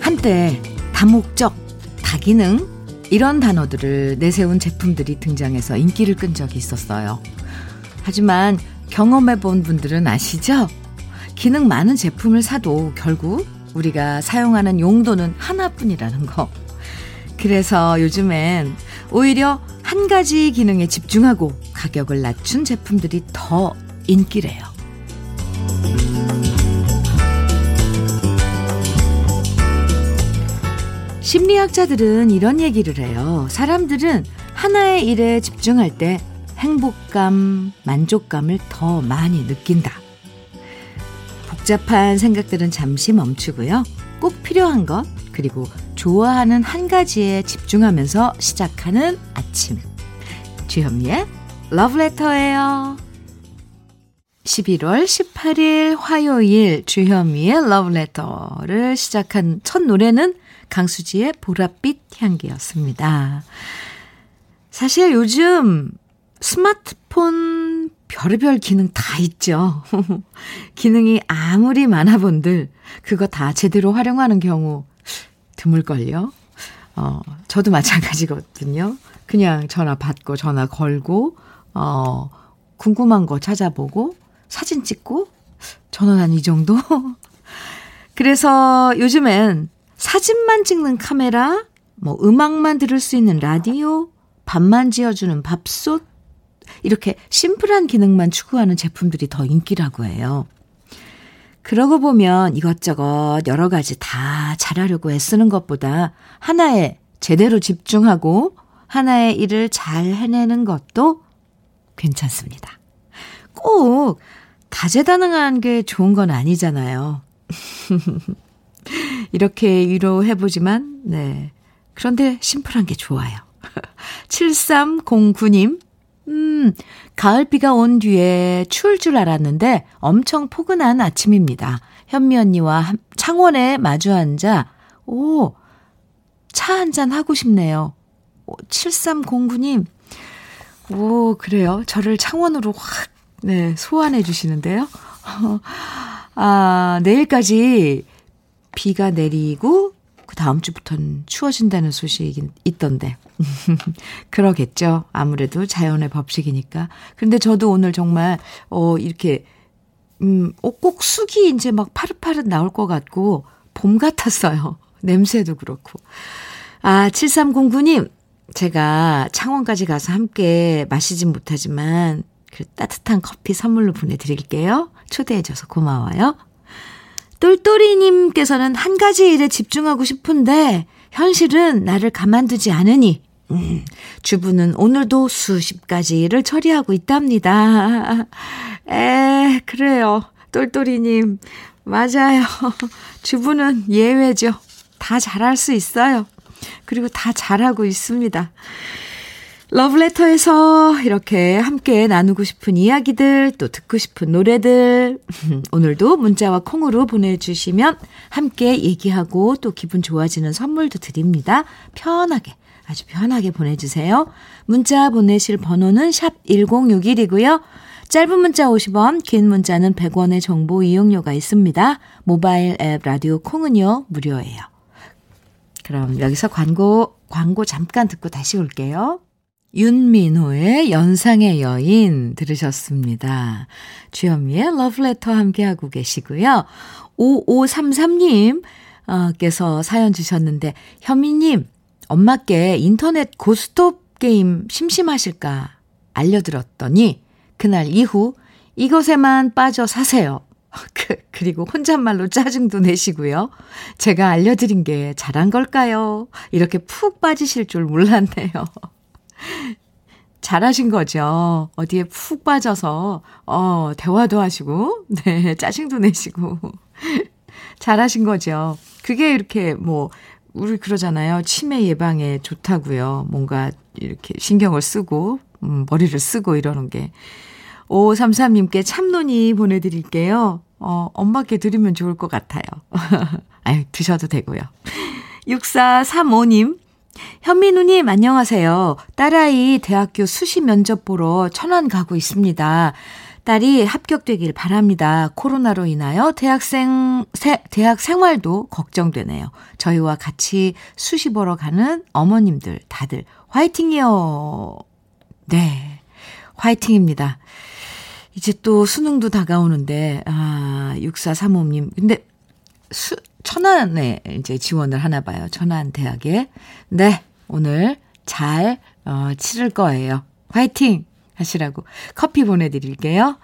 한때 다목적, 다기능 이런 단어들을 내세운 제품들이 등장해서 인기를 끈 적이 있었어요. 하지만 경험해본 분들은 아시죠? 기능 많은 제품을 사도 결국 우리가 사용하는 용도는 하나뿐이라는 거. 그래서 요즘엔 오히려 한 가지 기능에 집중하고 가격을 낮춘 제품들이 더 인기래요. 심리학자들은 이런 얘기를 해요. 사람들은 하나의 일에 집중할 때 행복감, 만족감을 더 많이 느낀다. 복잡한 생각들은 잠시 멈추고요. 꼭 필요한 것, 그리고 좋아하는 한 가지에 집중하면서 시작하는 아침. 주현미의 러브레터예요. 11월 18일 화요일 주현미의 러브레터를 시작한 첫 노래는 강수지의 보랏빛 향기였습니다. 사실 요즘 스마트폰 별의별 기능 다 있죠. 기능이 아무리 많아 본들 그거 다 제대로 활용하는 경우 드물걸요. 저도 마찬가지거든요. 그냥 전화 받고 전화 걸고 궁금한 거 찾아보고 사진 찍고 저는 한 이 정도? 그래서 요즘엔 사진만 찍는 카메라, 뭐 음악만 들을 수 있는 라디오, 밥만 지어주는 밥솥, 이렇게 심플한 기능만 추구하는 제품들이 더 인기라고 해요. 그러고 보면 이것저것 여러 가지 다 잘하려고 애쓰는 것보다 하나에 제대로 집중하고 하나의 일을 잘 해내는 것도 괜찮습니다. 꼭 다재다능한 게 좋은 건 아니잖아요. 이렇게 위로해보지만, 네. 그런데 심플한 게 좋아요. 7309님, 가을비가 온 뒤에 추울 줄 알았는데 엄청 포근한 아침입니다. 현미 언니와 창원에 마주 앉아, 차 한잔 하고 싶네요. 7309님, 그래요. 저를 창원으로 확, 네, 소환해 주시는데요. 아, 내일까지 비가 내리고 그 다음 주부터는 추워진다는 소식이 있던데 그러겠죠. 아무래도 자연의 법칙이니까. 그런데 저도 오늘 정말 이렇게 꼭 쑥이 이제 막 파릇파릇 나올 것 같고 봄 같았어요. 냄새도 그렇고. 아, 7309님, 제가 창원까지 가서 함께 마시진 못하지만 그 따뜻한 커피 선물로 보내드릴게요. 초대해줘서 고마워요. 똘똘이님께서는 한 가지 일에 집중하고 싶은데 현실은 나를 가만두지 않으니 주부는 오늘도 수십 가지 일을 처리하고 있답니다. 그래요. 똘똘이님, 맞아요. 주부는 예외죠. 다 잘할 수 있어요. 그리고 다 잘하고 있습니다. 러브레터에서 이렇게 함께 나누고 싶은 이야기들, 또 듣고 싶은 노래들 오늘도 문자와 콩으로 보내주시면 함께 얘기하고 또 기분 좋아지는 선물도 드립니다. 편하게, 아주 편하게 보내주세요. 문자 보내실 번호는 샵 1061이고요. 짧은 문자 50원, 긴 문자는 100원의 정보 이용료가 있습니다. 모바일 앱 라디오 콩은요, 무료예요. 그럼 여기서 광고 잠깐 듣고 다시 올게요. 윤민호의 연상의 여인 들으셨습니다. 주현미의 러브레터 함께하고 계시고요. 5533님께서 사연 주셨는데, 현미님, 엄마께 인터넷 고스톱 게임 심심하실까 알려드렸더니 그날 이후 이것에만 빠져 사세요. 그리고 혼잣말로 짜증도 내시고요. 제가 알려드린 게 잘한 걸까요? 이렇게 푹 빠지실 줄 몰랐네요. 잘하신 거죠. 어디에 푹 빠져서 대화도 하시고, 네, 짜증도 내시고 잘하신 거죠. 그게 이렇게 뭐 우리 그러잖아요. 치매 예방에 좋다고요. 뭔가 이렇게 신경을 쓰고 머리를 쓰고 이러는 게 5533님께 참논이 보내드릴게요. 엄마께 드리면 좋을 것 같아요. 아유, 드셔도 되고요. 6435님, 현민우님 안녕하세요. 딸아이 대학교 수시 면접 보러 천안 가고 있습니다. 딸이 합격되길 바랍니다. 코로나로 인하여 대학 생활도 걱정되네요. 저희와 같이 수시 보러 가는 어머님들 다들 화이팅이요. 네, 화이팅입니다. 이제 또 수능도 다가오는데, 6435님. 근데 천안에 이제 지원을 하나 봐요. 천안 대학에. 네, 오늘 잘 치를 거예요. 화이팅 하시라고 커피 보내드릴게요.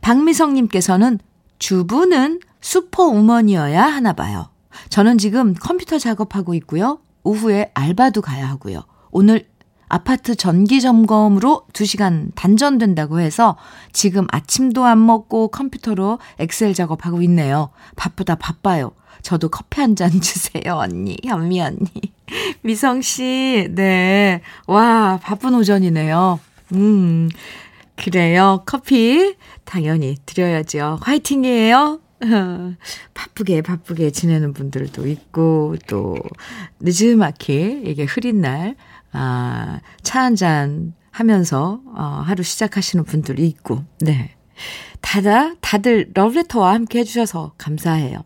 박미성님께서는 주부는 슈퍼우먼이어야 하나 봐요. 저는 지금 컴퓨터 작업하고 있고요. 오후에 알바도 가야 하고요. 오늘 아파트 전기점검으로 2시간 단전된다고 해서 지금 아침도 안 먹고 컴퓨터로 엑셀 작업하고 있네요. 바쁘다 바빠요. 저도 커피 한 잔 주세요. 언니, 현미 언니. 미성 씨, 네. 와, 바쁜 오전이네요. 그래요. 커피 당연히 드려야죠. 화이팅이에요. 바쁘게 지내는 분들도 있고 또 느지막히 이게 흐린 날 차 한잔 하면서 하루 시작하시는 분들이 있고, 네. 다들 러브레터와 함께 해주셔서 감사해요.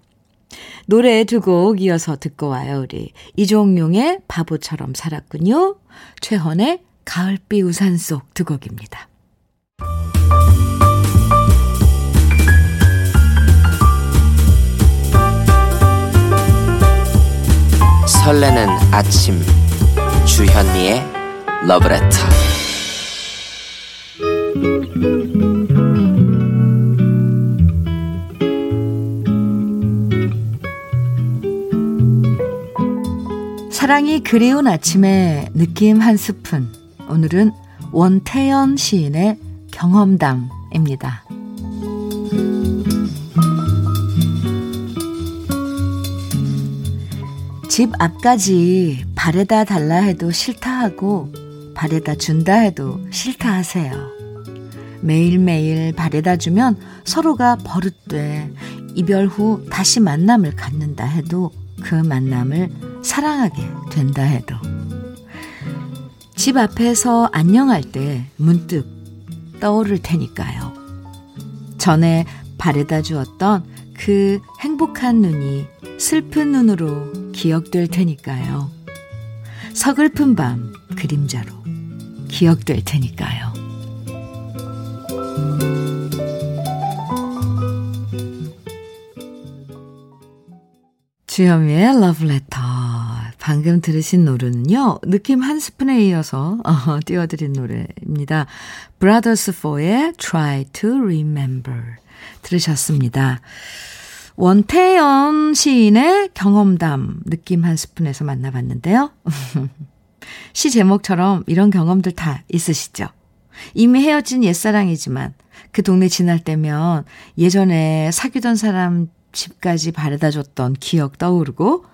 노래 두 곡 이어서 듣고 와요, 우리. 이종용의 바보처럼 살았군요. 최헌의 가을비 우산 속 두 곡입니다. 설레는 아침 주현미의 러브레터. 사랑이 그리운 아침에 느낌 한 스푼. 오늘은 원태연 시인의 경험담입니다. 집 앞까지 바래다 달라 해도 싫다 하고 바래다 준다 해도 싫다 하세요. 매일매일 바래다 주면 서로가 버릇돼 이별 후 다시 만남을 갖는다 해도 그 만남을 사랑하게 된다 해도. 집 앞에서 안녕할 때 문득 떠오를 테니까요. 전에 바래다 주었던 그 행복한 눈이 슬픈 눈으로 기억될 테니까요. 서글픈 밤 그림자로 기억될 테니까요. 주현미의 러브레터. 방금 들으신 노래는요, 느낌 한 스푼에 이어서 띄워드린 노래입니다. Brothers Four의 Try to Remember 들으셨습니다. 원태연 시인의 경험담 느낌 한 스푼에서 만나봤는데요. 시 제목처럼 이런 경험들 다 있으시죠? 이미 헤어진 옛사랑이지만 그 동네 지날 때면 예전에 사귀던 사람 집까지 바래다 줬던 기억 떠오르고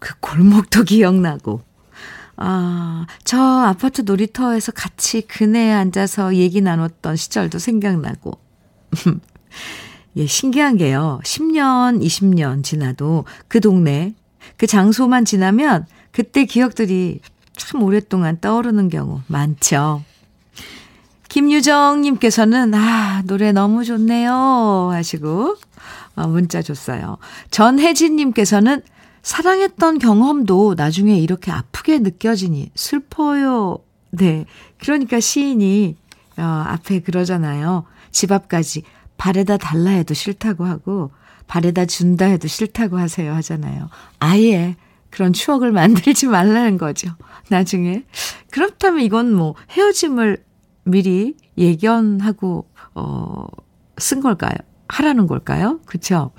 그 골목도 기억나고 저 아파트 놀이터에서 같이 그네에 앉아서 얘기 나눴던 시절도 생각나고. 예, 신기한 게요. 10년, 20년 지나도 그 동네, 그 장소만 지나면 그때 기억들이 참 오랫동안 떠오르는 경우 많죠. 김유정 님께서는 노래 너무 좋네요 하시고 문자 줬어요. 전혜진 님께서는 사랑했던 경험도 나중에 이렇게 아프게 느껴지니 슬퍼요. 네, 그러니까 시인이 앞에 그러잖아요. 집 앞까지 바래다 달라 해도 싫다고 하고 바래다 준다 해도 싫다고 하세요 하잖아요. 아예 그런 추억을 만들지 말라는 거죠. 나중에. 그렇다면 이건 뭐 헤어짐을 미리 예견하고 쓴 걸까요? 하라는 걸까요? 그렇죠?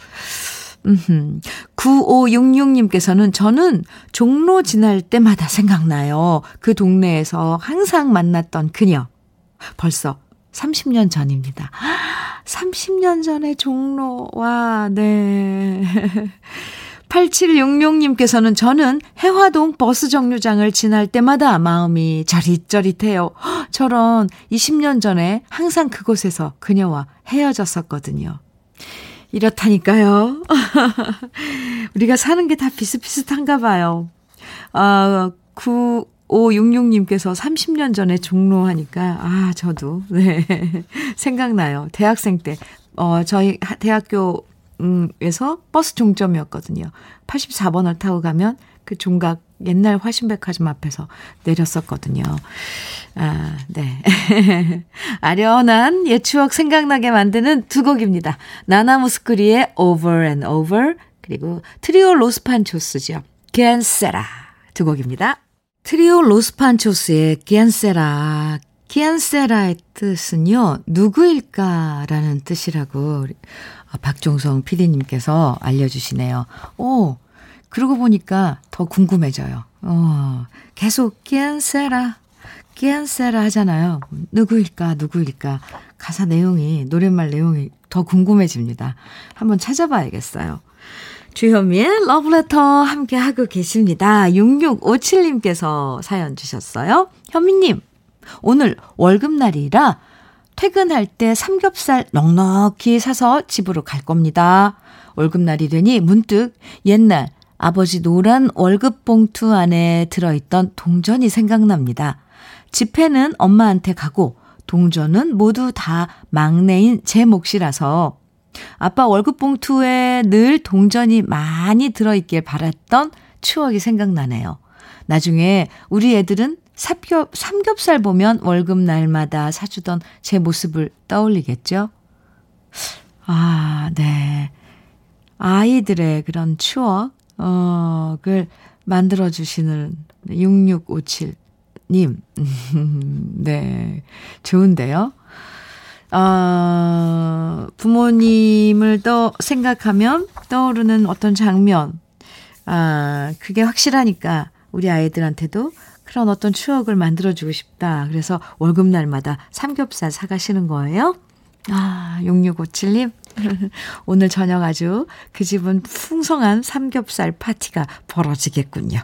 9566님께서는 저는 종로 지날 때마다 생각나요. 그 동네에서 항상 만났던 그녀. 벌써 30년 전입니다. 30년 전의 종로. 와, 네. 8766님께서는 저는 해화동 버스 정류장을 지날 때마다 마음이 저릿저릿해요. 저런 20년 전에 항상 그곳에서 그녀와 헤어졌었거든요. 이렇다니까요. 우리가 사는 게 다 비슷비슷한가 봐요. 9566님께서 30년 전에 종로하니까 저도 생각나요. 대학생 때 저희 대학교 에서 버스 종점이었거든요. 84번을 타고 가면 그 종각 옛날 화신백화점 앞에서 내렸었거든요. 아, 네. 아련한 옛 추억 생각나게 만드는 두 곡입니다. 나나무스쿠리의 Over and Over 그리고 트리오 로스판초스죠. 기안세라 두 곡입니다. 트리오 로스판초스의 기안세라 기안세라의 뜻은요. 누구일까라는 뜻이라고 박종성 PD님께서 알려주시네요. 오, 그러고 보니까 더 궁금해져요. 계속 기안세라, 기안세라 하잖아요. 누구일까, 누구일까. 가사 내용이, 노랫말 내용이 더 궁금해집니다. 한번 찾아봐야겠어요. 주현미의 러브레터 함께하고 계십니다. 6657님께서 사연 주셨어요. 현미님, 오늘 월급날이라 퇴근할 때 삼겹살 넉넉히 사서 집으로 갈 겁니다. 월급날이 되니 문득 옛날 아버지 노란 월급 봉투 안에 들어있던 동전이 생각납니다. 지폐는 엄마한테 가고 동전은 모두 다 막내인 제 몫이라서 아빠 월급 봉투에 늘 동전이 많이 들어있길 바랐던 추억이 생각나네요. 나중에 우리 애들은 삼겹살 보면 월급날마다 사주던 제 모습을 떠올리겠죠? 아, 네. 아이들의 그런 추억을 만들어주시는 6657님. 네. 좋은데요? 부모님을 또 생각하면 떠오르는 어떤 장면. 그게 확실하니까 우리 아이들한테도 그런 어떤 추억을 만들어주고 싶다. 그래서 월급날마다 삼겹살 사가시는 거예요. 6657님. 오늘 저녁 아주 그 집은 풍성한 삼겹살 파티가 벌어지겠군요.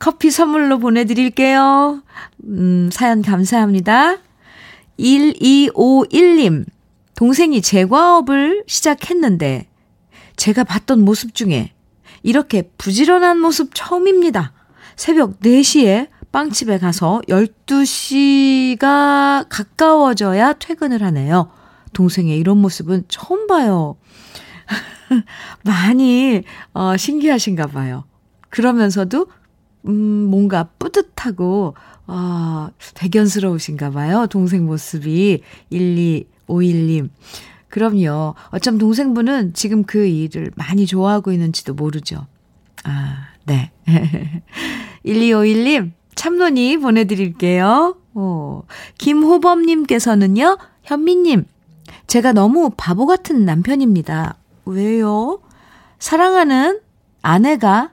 커피 선물로 보내드릴게요. 사연 감사합니다. 1251님. 동생이 제과업을 시작했는데 제가 봤던 모습 중에 이렇게 부지런한 모습 처음입니다. 새벽 4시에 빵집에 가서 12시가 가까워져야 퇴근을 하네요. 동생의 이런 모습은 처음 봐요. 많이 신기하신가 봐요. 그러면서도 뭔가 뿌듯하고 대견스러우신가 봐요. 동생 모습이 1251님. 그럼요. 어쩜 동생분은 지금 그 일을 많이 좋아하고 있는지도 모르죠. 네. 1251님, 참론이 보내드릴게요. 김호범님께서는요, 현미님, 제가 너무 바보 같은 남편입니다. 왜요? 사랑하는 아내가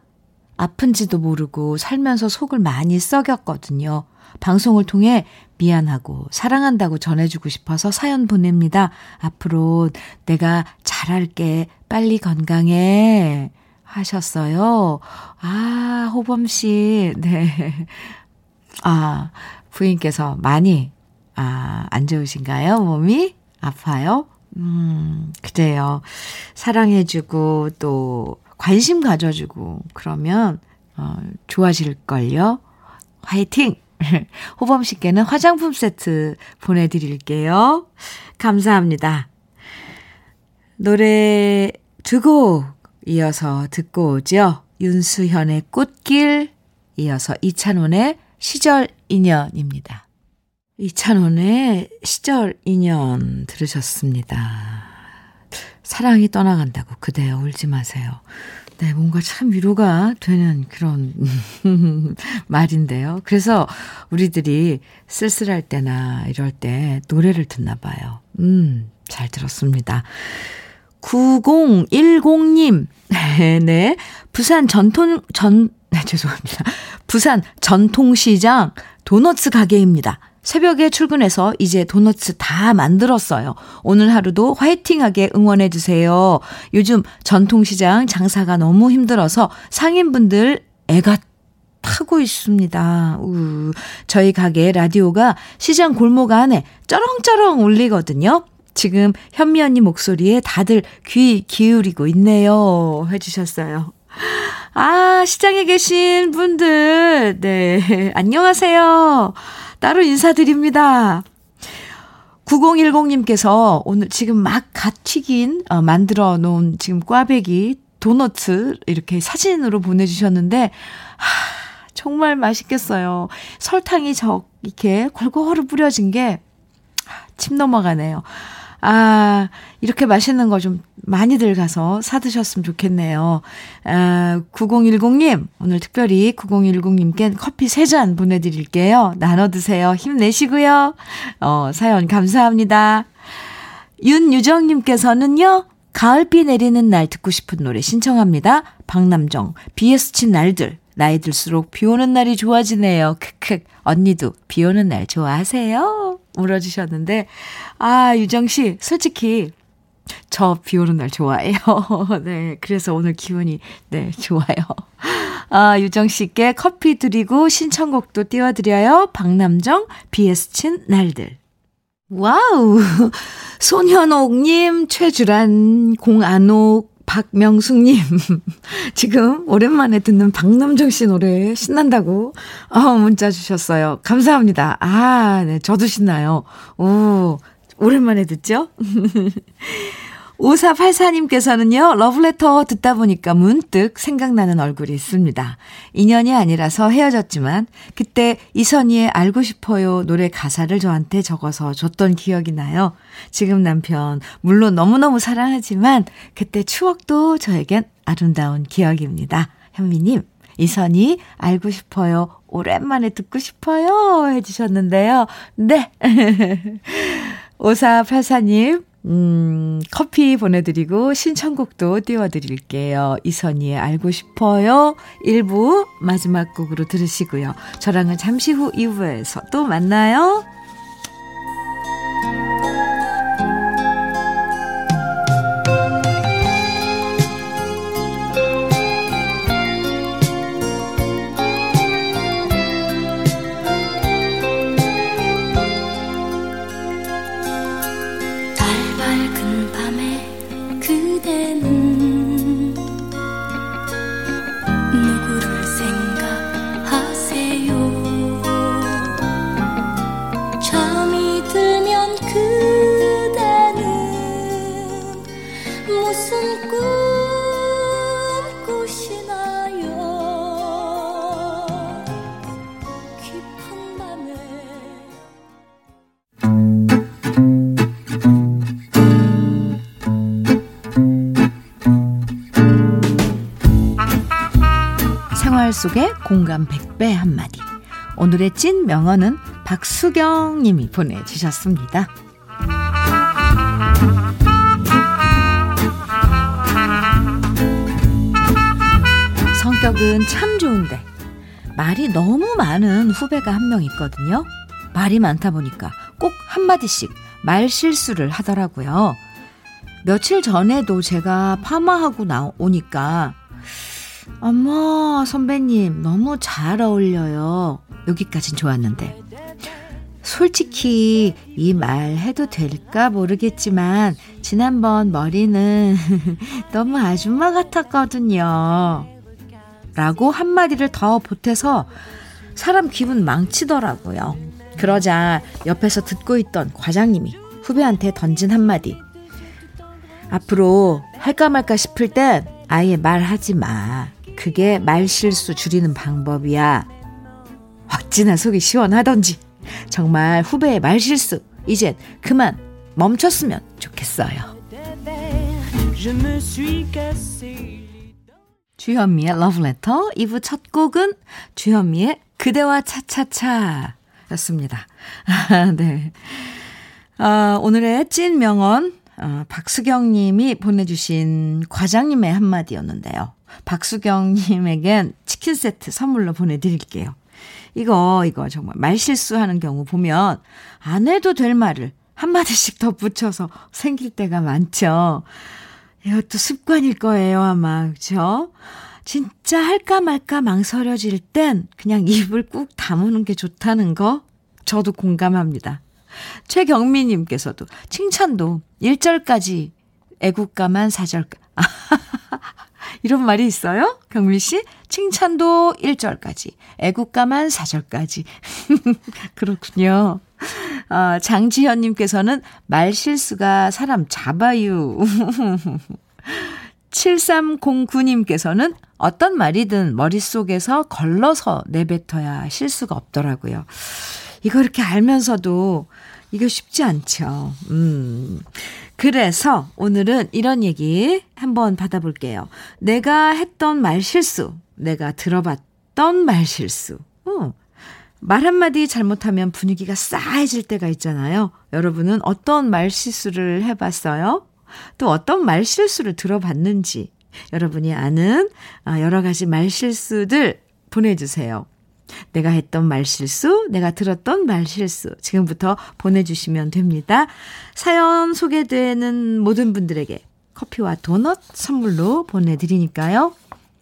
아픈지도 모르고 살면서 속을 많이 썩였거든요. 방송을 통해 미안하고 사랑한다고 전해주고 싶어서 사연 보냅니다. 앞으로 내가 잘할게. 빨리 건강해. 하셨어요. 호범 씨. 네. 부인께서 많이 안 좋으신가요? 몸이 아파요? 그래요. 사랑해 주고 또 관심 가져 주고 그러면 좋아질 걸요. 화이팅. 호범 씨께는 화장품 세트 보내 드릴게요. 감사합니다. 노래 두고 이어서 듣고 오죠. 윤수현의 꽃길, 이어서 이찬원의 시절 인연입니다. 이찬원의 시절 인연 들으셨습니다. 사랑이 떠나간다고 그대여 울지 마세요. 네, 뭔가 참 위로가 되는 그런 말인데요. 그래서 우리들이 쓸쓸할 때나 이럴 때 노래를 듣나 봐요. 잘 들었습니다. 9010님, 네, 부산 전통시장 도너츠 가게입니다. 새벽에 출근해서 이제 도넛 다 만들었어요. 오늘 하루도 화이팅하게 응원해주세요. 요즘 전통시장 장사가 너무 힘들어서 상인분들 애가 타고 있습니다. 저희 가게 라디오가 시장 골목 안에 쩌렁쩌렁 울리거든요. 지금 현미 언니 목소리에 다들 귀 기울이고 있네요. 해주셨어요. 아, 시장에 계신 분들, 네, 안녕하세요. 따로 인사드립니다. 9010님께서 오늘 지금 막 갓 튀긴, 만들어 놓은 지금 꽈배기, 도너츠 이렇게 사진으로 보내주셨는데, 정말 맛있겠어요. 설탕이 이렇게 골고루 뿌려진 게 침 넘어가네요. 아, 이렇게 맛있는 거 좀 많이들 가서 사드셨으면 좋겠네요. 아, 9010님, 오늘 특별히 9010님께 커피 3잔 보내드릴게요. 나눠드세요. 힘내시고요. 사연 감사합니다. 윤유정님께서는요, 가을비 내리는 날 듣고 싶은 노래 신청합니다. 박남정, BS 친 날들. 나이 들수록 비 오는 날이 좋아지네요. 크크. 언니도 비 오는 날 좋아하세요? 물어주셨는데, 아, 유정씨, 솔직히, 저 비 오는 날 좋아해요. 네, 그래서 오늘 기분이, 네, 좋아요. 아, 유정씨께 커피 드리고 신청곡도 띄워드려요. 박남정, BS 친 날들. 와우! 손현옥님, 최주란, 공안옥, 박명숙님, 지금 오랜만에 듣는 박남정 씨 노래 신난다고 문자 주셨어요. 감사합니다. 아, 네, 저도 신나요. 오, 오랜만에 듣죠? 5484님께서는요, 러브레터 듣다 보니까 문득 생각나는 얼굴이 있습니다. 인연이 아니라서 헤어졌지만 그때 이선희의 알고 싶어요 노래 가사를 저한테 적어서 줬던 기억이 나요. 지금 남편 물론 너무너무 사랑하지만 그때 추억도 저에겐 아름다운 기억입니다. 현미님, 이선희 알고 싶어요. 오랜만에 듣고 싶어요 해주셨는데요. 네. 5484님, 커피 보내드리고 신청곡도 띄워드릴게요. 이선희의 알고 싶어요 1부 마지막 곡으로 들으시고요. 저랑은 잠시 후 2부에서 또 만나요. 속의 공감 100배 한마디. 오늘의 찐 명언은 박수경 님이 보내주셨습니다. 성격은 참 좋은데 말이 너무 많은 후배가 한 명 있거든요. 말이 많다 보니까 꼭 한마디씩 말실수를 하더라고요. 며칠 전에도 제가 파마하고 나오니까 어머 선배님 너무 잘 어울려요. 여기까진 좋았는데 솔직히 이 말 해도 될까 모르겠지만 지난번 머리는 너무 아줌마 같았거든요 라고 한마디를 더 보태서 사람 기분 망치더라고요. 그러자 옆에서 듣고 있던 과장님이 후배한테 던진 한마디, 앞으로 할까 말까 싶을 땐 아예 말하지 마. 그게 말실수 줄이는 방법이야. 어찌나 속이 시원하던지. 정말 후배의 말실수 이젠 그만 멈췄으면 좋겠어요. 주현미의 러브레터 2부 첫 곡은 주현미의 그대와 차차차 였습니다. 네. 오늘의 찐 명언, 박수경님이 보내주신 과장님의 한마디였는데요. 박수경님에겐 치킨 세트 선물로 보내드릴게요. 이거 정말 말실수하는 경우 보면 안 해도 될 말을 한마디씩 덧붙여서 생길 때가 많죠. 이것도 습관일 거예요 아마. 그렇죠? 진짜 할까 말까 망설여질 땐 그냥 입을 꾹 다무는 게 좋다는 거 저도 공감합니다. 최경미님께서도 칭찬도 1절까지 애국가만 4절. 아, 이런 말이 있어요? 경미 씨? 칭찬도 1절까지 애국가만 4절까지. 그렇군요. 아, 장지현님께서는 말실수가 사람 잡아요. 7309님께서는 어떤 말이든 머릿속에서 걸러서 내뱉어야 실수가 없더라고요. 이거 이렇게 알면서도 이거 쉽지 않죠. 그래서 오늘은 이런 얘기 한번 받아볼게요. 내가 했던 말실수, 내가 들어봤던 말실수. 말 한마디 잘못하면 분위기가 싸해질 때가 있잖아요. 여러분은 어떤 말실수를 해봤어요? 또 어떤 말실수를 들어봤는지 여러분이 아는 여러 가지 말실수들 보내주세요. 내가 했던 말실수, 내가 들었던 말실수 지금부터 보내주시면 됩니다. 사연 소개되는 모든 분들에게 커피와 도넛 선물로 보내드리니까요.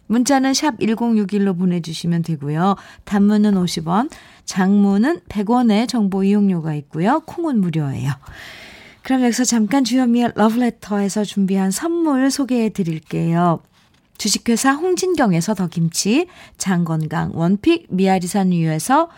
문자는 샵 1061로 보내주시면 되고요. 단문은 50원, 장문은 100원의 정보 이용료가 있고요. 콩은 무료예요. 그럼 여기서 잠깐 주현미의 러브레터에서 준비한 선물 소개해 드릴게요. 주식회사 홍진경에서 더김치, 장건강 원픽 미아리산 유에서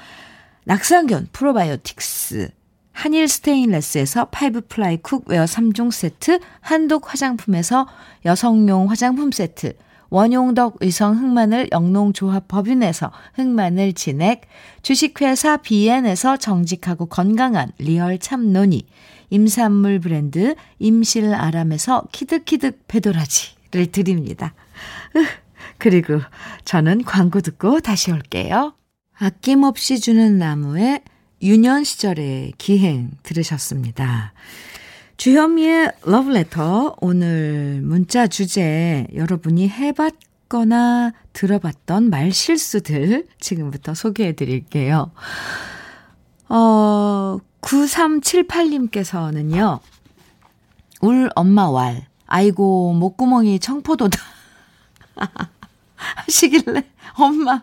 낙상균 프로바이오틱스, 한일 스테인레스에서 파이브플라이 쿡웨어 3종 세트, 한독 화장품에서 여성용 화장품 세트, 원용덕 의성 흑마늘 영농조합법인에서 흑마늘 진액, 주식회사 비엔에서 정직하고 건강한 리얼 참노니, 임산물 브랜드 임실아람에서 키득키득 배도라지를 드립니다. 그리고 저는 광고 듣고 다시 올게요. 아낌없이 주는 나무의 유년 시절의 기행 들으셨습니다. 주현미의 러브레터, 오늘 문자 주제 여러분이 해봤거나 들어봤던 말실수들 지금부터 소개해드릴게요. 9378님께서는요. 울 엄마 왈, 아이고 목구멍이 청포도다 하시길래 엄마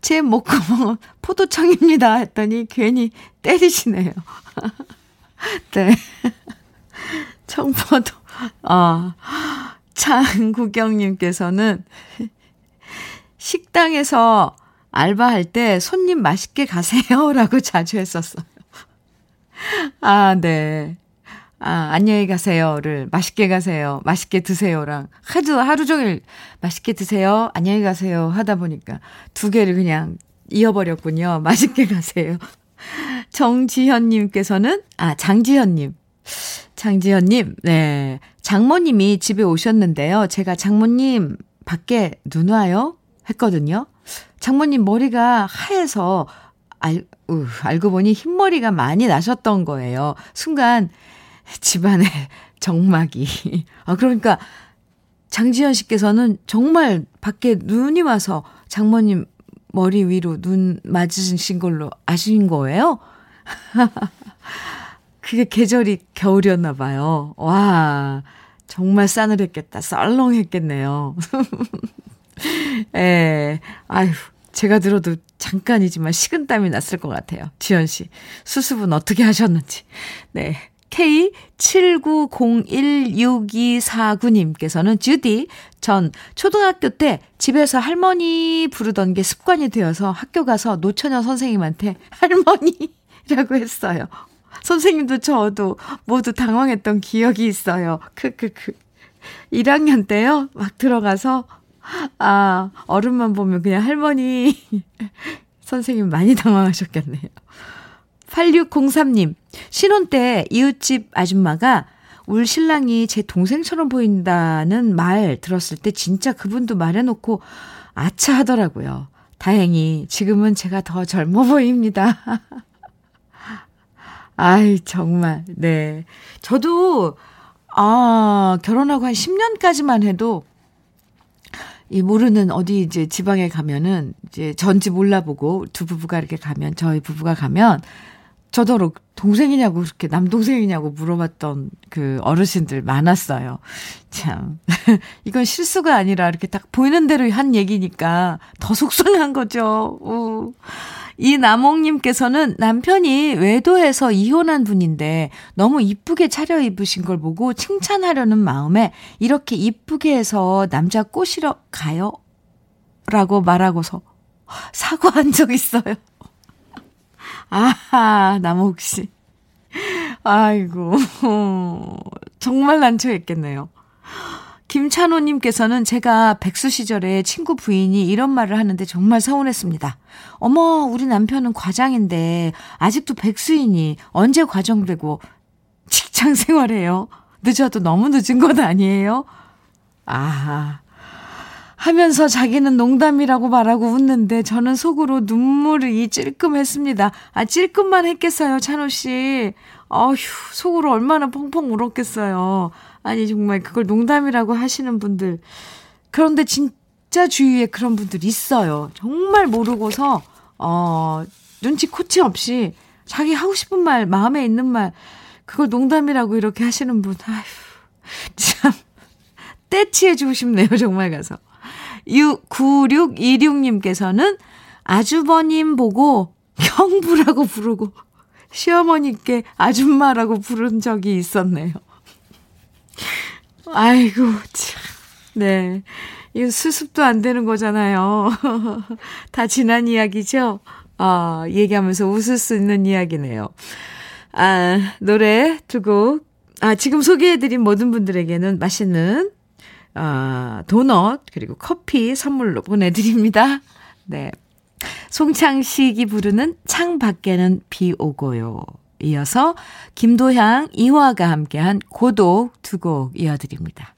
제 목구멍은 포도청입니다 했더니 괜히 때리시네요. 네. 청포도. 장구경님께서는 식당에서 알바할 때 손님 맛있게 가세요라고 자주 했었어요. 아, 네. 아, 안녕히 가세요를 맛있게 가세요, 맛있게 드세요랑 하루 종일 맛있게 드세요, 안녕히 가세요 하다 보니까 두 개를 그냥 이어버렸군요. 맛있게 가세요. 정지현님께서는, 장지현님, 네. 장모님이 집에 오셨는데요. 제가 장모님 밖에 눈 와요? 했거든요. 장모님 머리가 하얘서 알고 보니 흰머리가 많이 나셨던 거예요. 순간 집안의 정막이. 아, 그러니까 장지현 씨께서는 정말 밖에 눈이 와서 장모님 머리 위로 눈 맞으신 걸로 아신 거예요? 그게 계절이 겨울이었나 봐요. 와, 정말 싸늘했겠다. 썰렁했겠네요. 예, 아휴. 제가 들어도 잠깐이지만 식은땀이 났을 것 같아요. 지현 씨, 수습은 어떻게 하셨는지. 네. K79016249님께서는 주디, 전 초등학교 때 집에서 할머니 부르던 게 습관이 되어서 학교 가서 노처녀 선생님한테 할머니라고 했어요. 선생님도 저도 모두 당황했던 기억이 있어요. 1학년 때요. 막 들어가서 어른만 보면 그냥 할머니. 선생님 많이 당황하셨겠네요. 8603님, 신혼 때 이웃집 아줌마가 울 신랑이 제 동생처럼 보인다는 말 들었을 때 진짜 그분도 말해놓고 아차 하더라고요. 다행히 지금은 제가 더 젊어 보입니다. 아이, 정말, 네. 저도, 결혼하고 한 10년까지만 해도 이 모르는 어디 이제 지방에 가면은 이제 전지 몰라보고 두 부부가 이렇게 가면 저희 부부가 가면 저더러 동생이냐고 그렇게 남동생이냐고 물어봤던 그 어르신들 많았어요. 참 이건 실수가 아니라 이렇게 딱 보이는 대로 한 얘기니까 더 속상한 거죠. 오. 이 남홍님께서는 남편이 외도해서 이혼한 분인데 너무 이쁘게 차려입으신 걸 보고 칭찬하려는 마음에 이렇게 이쁘게 해서 남자 꼬시러 가요? 라고 말하고서 사과한 적 있어요. 아하, 남홍 씨. 아이고, 정말 난처했겠네요. 김찬호님께서는 제가 백수 시절에 친구 부인이 이런 말을 하는데 정말 서운했습니다. 어머, 우리 남편은 과장인데 아직도 백수이니 언제 과장되고 직장 생활해요? 늦어도 너무 늦은 건 아니에요? 아하. 하면서 자기는 농담이라고 말하고 웃는데 저는 속으로 눈물이 찔끔했습니다. 아, 찔끔만 했겠어요, 찬호 씨. 어휴, 속으로 얼마나 펑펑 울었겠어요. 아니, 정말 그걸 농담이라고 하시는 분들. 그런데 진짜 주위에 그런 분들 있어요. 정말 모르고서 눈치 코치 없이 자기 하고 싶은 말, 마음에 있는 말 그걸 농담이라고 이렇게 하시는 분. 아휴, 참 떼치해 주고 싶네요, 정말 가서. 9626님께서는 아주버님 보고 형부라고 부르고 시어머니께 아줌마라고 부른 적이 있었네요. 아이고 참, 네, 이거 수습도 안 되는 거잖아요. 다 지난 이야기죠. 얘기하면서 웃을 수 있는 이야기네요. 노래 두 곡. 지금 소개해드린 모든 분들에게는 맛있는 도넛 그리고 커피 선물로 보내드립니다. 네, 송창식이 부르는 창 밖에는 비 오고요. 이어서 김도향, 이화가 함께한 고독 두 곡 이어드립니다.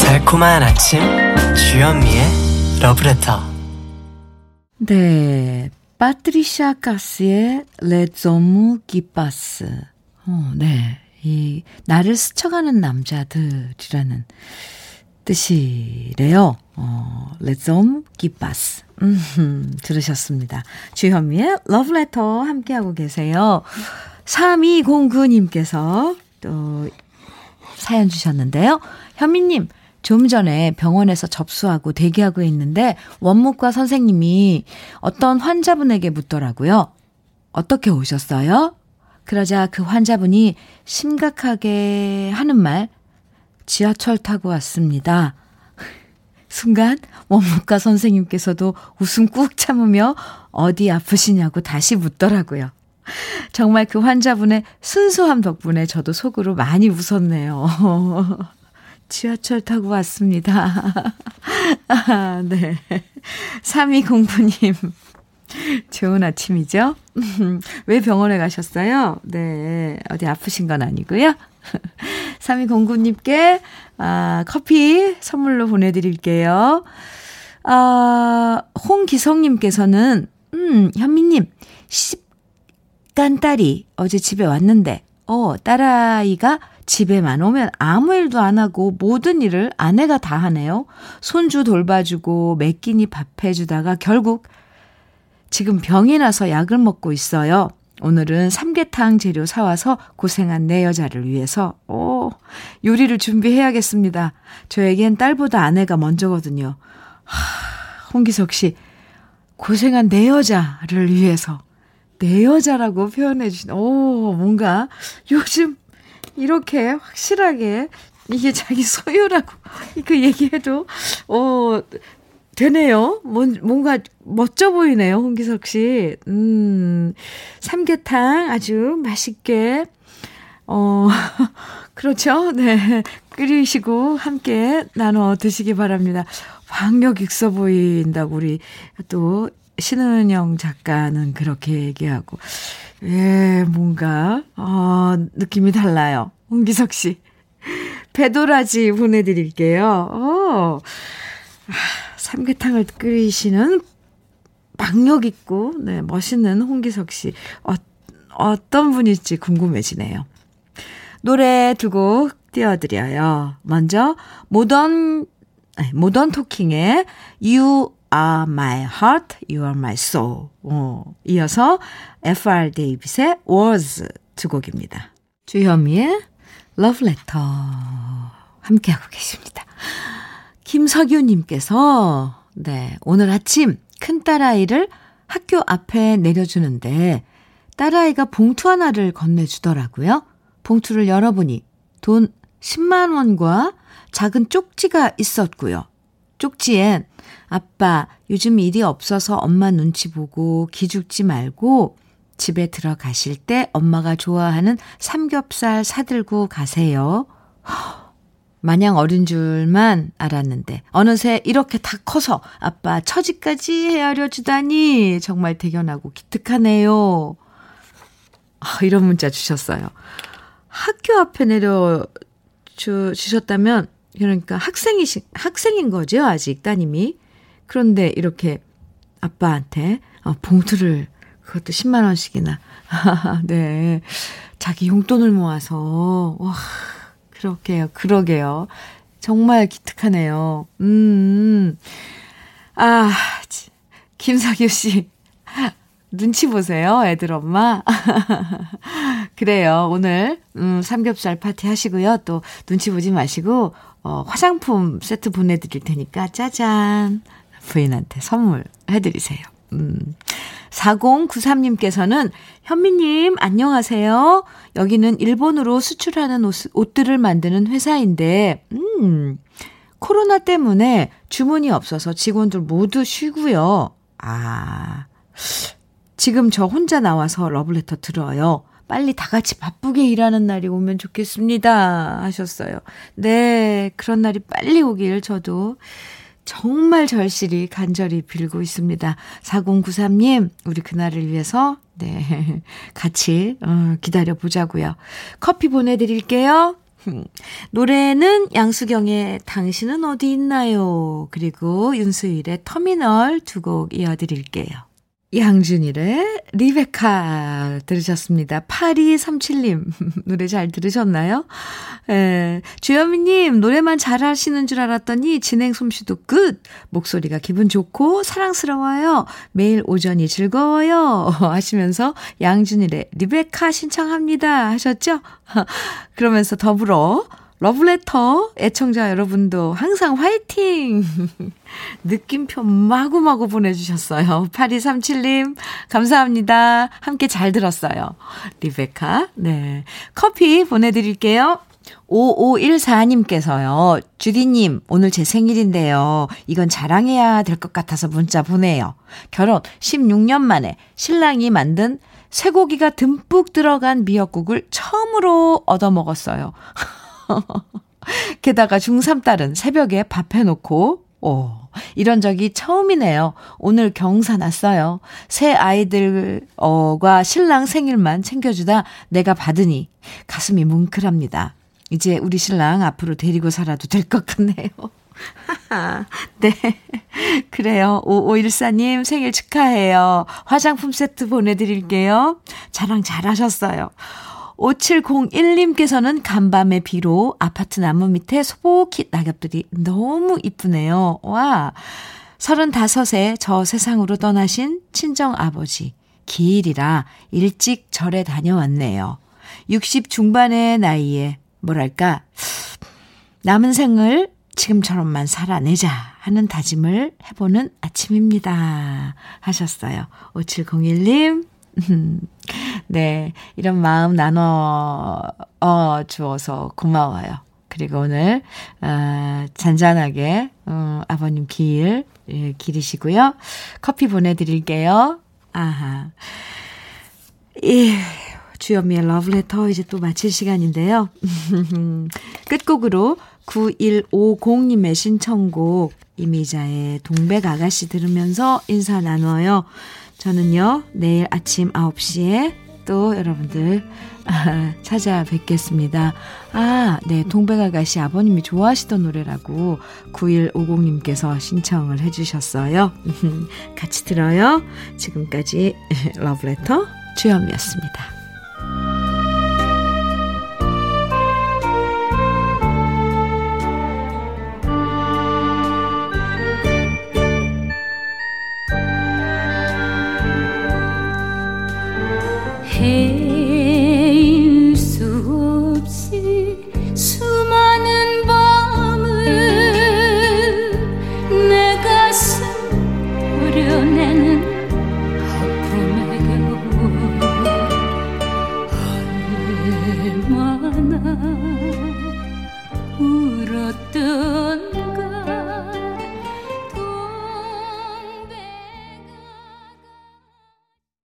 달콤한 아침 주현미의 러브레터. 네, 파트리샤 카스의 레 조무 기파스. 네, 이 나를 스쳐가는 남자들이라는 뜻이래요. 레 조무 기파스. 들으셨습니다. 주현미의 러브레터 함께하고 계세요. 3209님께서 또 사연 주셨는데요. 현미님, 좀 전에 병원에서 접수하고 대기하고 있는데 원무과 선생님이 어떤 환자분에게 묻더라고요. 어떻게 오셨어요? 그러자 그 환자분이 심각하게 하는 말, 지하철 타고 왔습니다. 순간 원무과 선생님께서도 웃음 꾹 참으며 어디 아프시냐고 다시 묻더라고요. 정말 그 환자분의 순수함 덕분에 저도 속으로 많이 웃었네요. 지하철 타고 왔습니다. 네. 3209님. 좋은 아침이죠? 왜 병원에 가셨어요? 네. 어디 아프신 건 아니고요. 3209님께 커피 선물로 보내드릴게요. 홍기성님께서는, 현미님, 시집간 딸이 어제 집에 왔는데, 딸아이가 집에만 오면 아무 일도 안 하고 모든 일을 아내가 다 하네요. 손주 돌봐주고 매 끼니 밥 해주다가 결국 지금 병이 나서 약을 먹고 있어요. 오늘은 삼계탕 재료 사와서 고생한 내 여자를 위해서 요리를 준비해야겠습니다. 저에겐 딸보다 아내가 먼저거든요. 홍기석 씨, 고생한 내 여자를 위해서. 내 여자라고 표현해 주신, 뭔가 요즘 이렇게 확실하게 이게 자기 소유라고 그 얘기해도 되네요. 뭔가 멋져 보이네요, 홍기석 씨. 삼계탕 아주 맛있게 그렇죠. 네, 끓이시고 함께 나눠 드시기 바랍니다. 왕력 익서 보인다고 우리 또 신은영 작가는 그렇게 얘기하고, 예, 뭔가 느낌이 달라요, 홍기석 씨. 배도라지 보내드릴게요. 삼계탕을 끓이시는 박력 있고 네, 멋있는 홍기석 씨 어떤 분일지 궁금해지네요. 노래 두 곡 띄워드려요. 먼저 모던 토킹의 You Are My Heart, You Are My Soul. 이어서 F.R. 데이빗의 Words 두 곡입니다. 주현미의 Love Letter 함께하고 계십니다. 김석유님께서 네, 오늘 아침 큰딸아이를 학교 앞에 내려주는데 딸아이가 봉투 하나를 건네주더라고요. 봉투를 열어보니 돈 10만 원과 작은 쪽지가 있었고요. 쪽지엔 아빠 요즘 일이 없어서 엄마 눈치 보고 기죽지 말고 집에 들어가실 때 엄마가 좋아하는 삼겹살 사들고 가세요. 마냥 어린 줄만 알았는데 어느새 이렇게 다 커서 아빠 처지까지 헤아려 주다니 정말 대견하고 기특하네요. 아, 이런 문자 주셨어요. 학교 앞에 주셨다면 그러니까 학생인 거죠. 아직 따님이. 그런데 이렇게 아빠한테 봉투를 그것도 10만 원씩이나 네 자기 용돈을 모아서 와 그러게요. 정말 기특하네요. 아, 김석유 씨. 눈치 보세요, 애들 엄마. 그래요. 오늘, 삼겹살 파티 하시고요. 또, 눈치 보지 마시고, 화장품 세트 보내드릴 테니까, 짜잔. 부인한테 선물 해드리세요. 4093님께서는 현미님 안녕하세요. 여기는 일본으로 수출하는 옷들을 만드는 회사인데 코로나 때문에 주문이 없어서 직원들 모두 쉬고요. 아 지금 저 혼자 나와서 러브레터 들어요. 빨리 다 같이 바쁘게 일하는 날이 오면 좋겠습니다 하셨어요. 네 그런 날이 빨리 오길 저도 정말 절실히 간절히 빌고 있습니다. 4093님, 우리 그날을 위해서 네 같이 기다려보자고요. 커피 보내드릴게요. 노래는 양수경의 당신은 어디 있나요? 그리고 윤수일의 터미널 두 곡 이어드릴게요. 양준일의 리베카 들으셨습니다. 8237님 노래 잘 들으셨나요? 주현미님 노래만 잘하시는 줄 알았더니 진행 솜씨도 끝! 목소리가 기분 좋고 사랑스러워요. 매일 오전이 즐거워요 하시면서 양준일의 리베카 신청합니다 하셨죠? 그러면서 더불어 러브레터 애청자 여러분도 항상 화이팅! 느낌표 마구마구 보내주셨어요. 8237님 감사합니다. 함께 잘 들었어요. 리베카 네 커피 보내드릴게요. 5514님께서요. 주디님 오늘 제 생일인데요. 이건 자랑해야 될 것 같아서 문자 보내요. 결혼 16년 만에 신랑이 만든 쇠고기가 듬뿍 들어간 미역국을 처음으로 얻어먹었어요. 게다가 중3 딸은 새벽에 밥 해놓고 이런 적이 처음이네요. 오늘 경사 났어요. 새 아이들과 신랑 생일만 챙겨주다 내가 받으니 가슴이 뭉클합니다. 이제 우리 신랑 앞으로 데리고 살아도 될 것 같네요. 네 그래요. 5514님 생일 축하해요. 화장품 세트 보내드릴게요. 자랑 잘하셨어요. 5701님께서는 간밤의 비로 아파트 나무 밑에 소복히 낙엽들이 너무 이쁘네요. 와, 35세 저 세상으로 떠나신 친정아버지 기일이라 일찍 절에 다녀왔네요. 60 중반의 나이에 뭐랄까 남은 생을 지금처럼만 살아내자 하는 다짐을 해보는 아침입니다 하셨어요. 5701님 네, 이런 마음 나눠 주어서 고마워요. 그리고 오늘 잔잔하게 아버님 기일 기리시고요. 커피 보내드릴게요. 아하. 주현미의 러브레터 이제 또 마칠 시간인데요. 끝곡으로 9150님의 신청곡 이미자의 동백아가씨 들으면서 인사 나눠요. 저는요, 내일 아침 9시에 또 여러분들 찾아뵙겠습니다. 아, 네, 동백아가씨 아버님이 좋아하시던 노래라고 9150님께서 신청을 해주셨어요. 같이 들어요. 지금까지 러브레터 주현미였습니다.